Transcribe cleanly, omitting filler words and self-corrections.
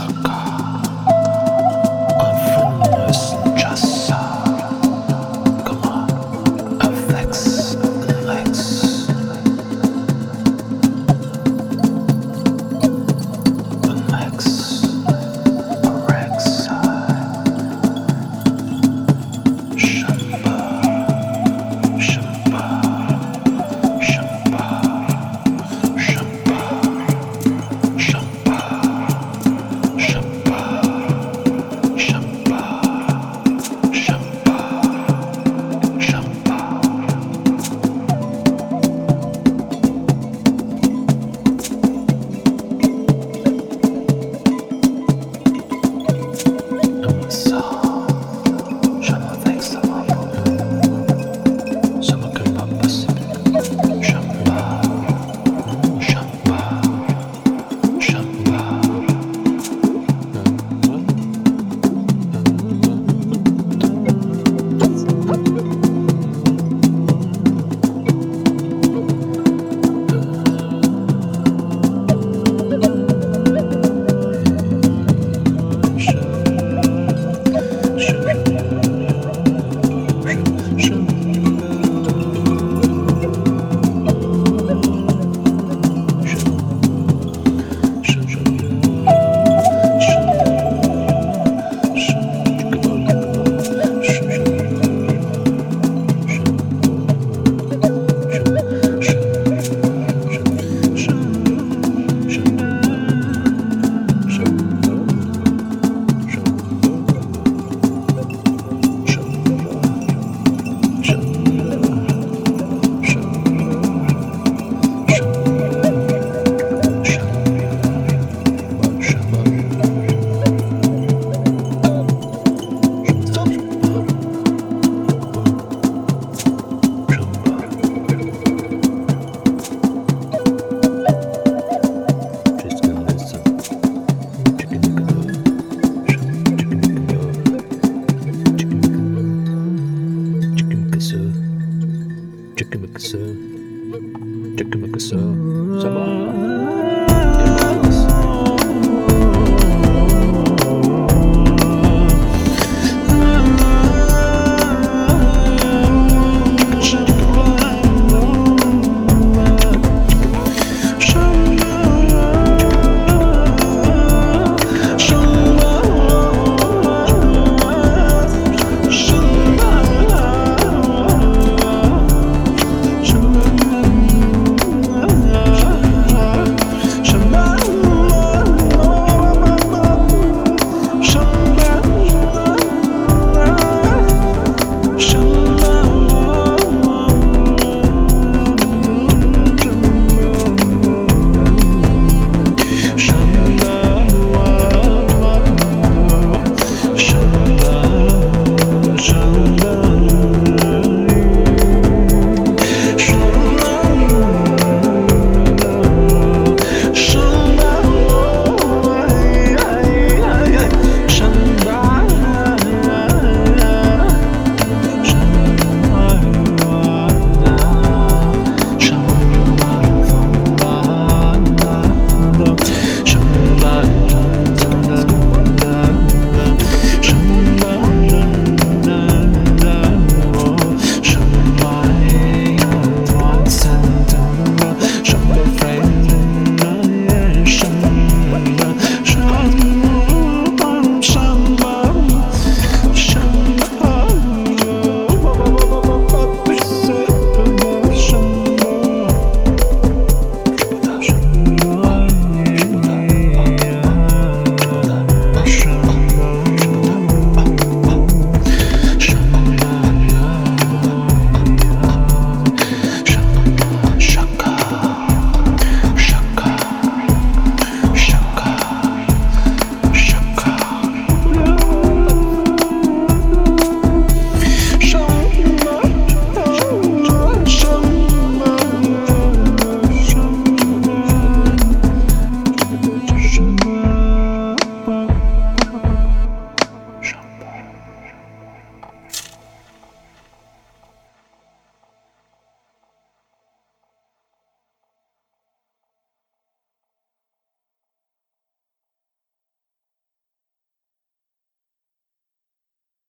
Hello.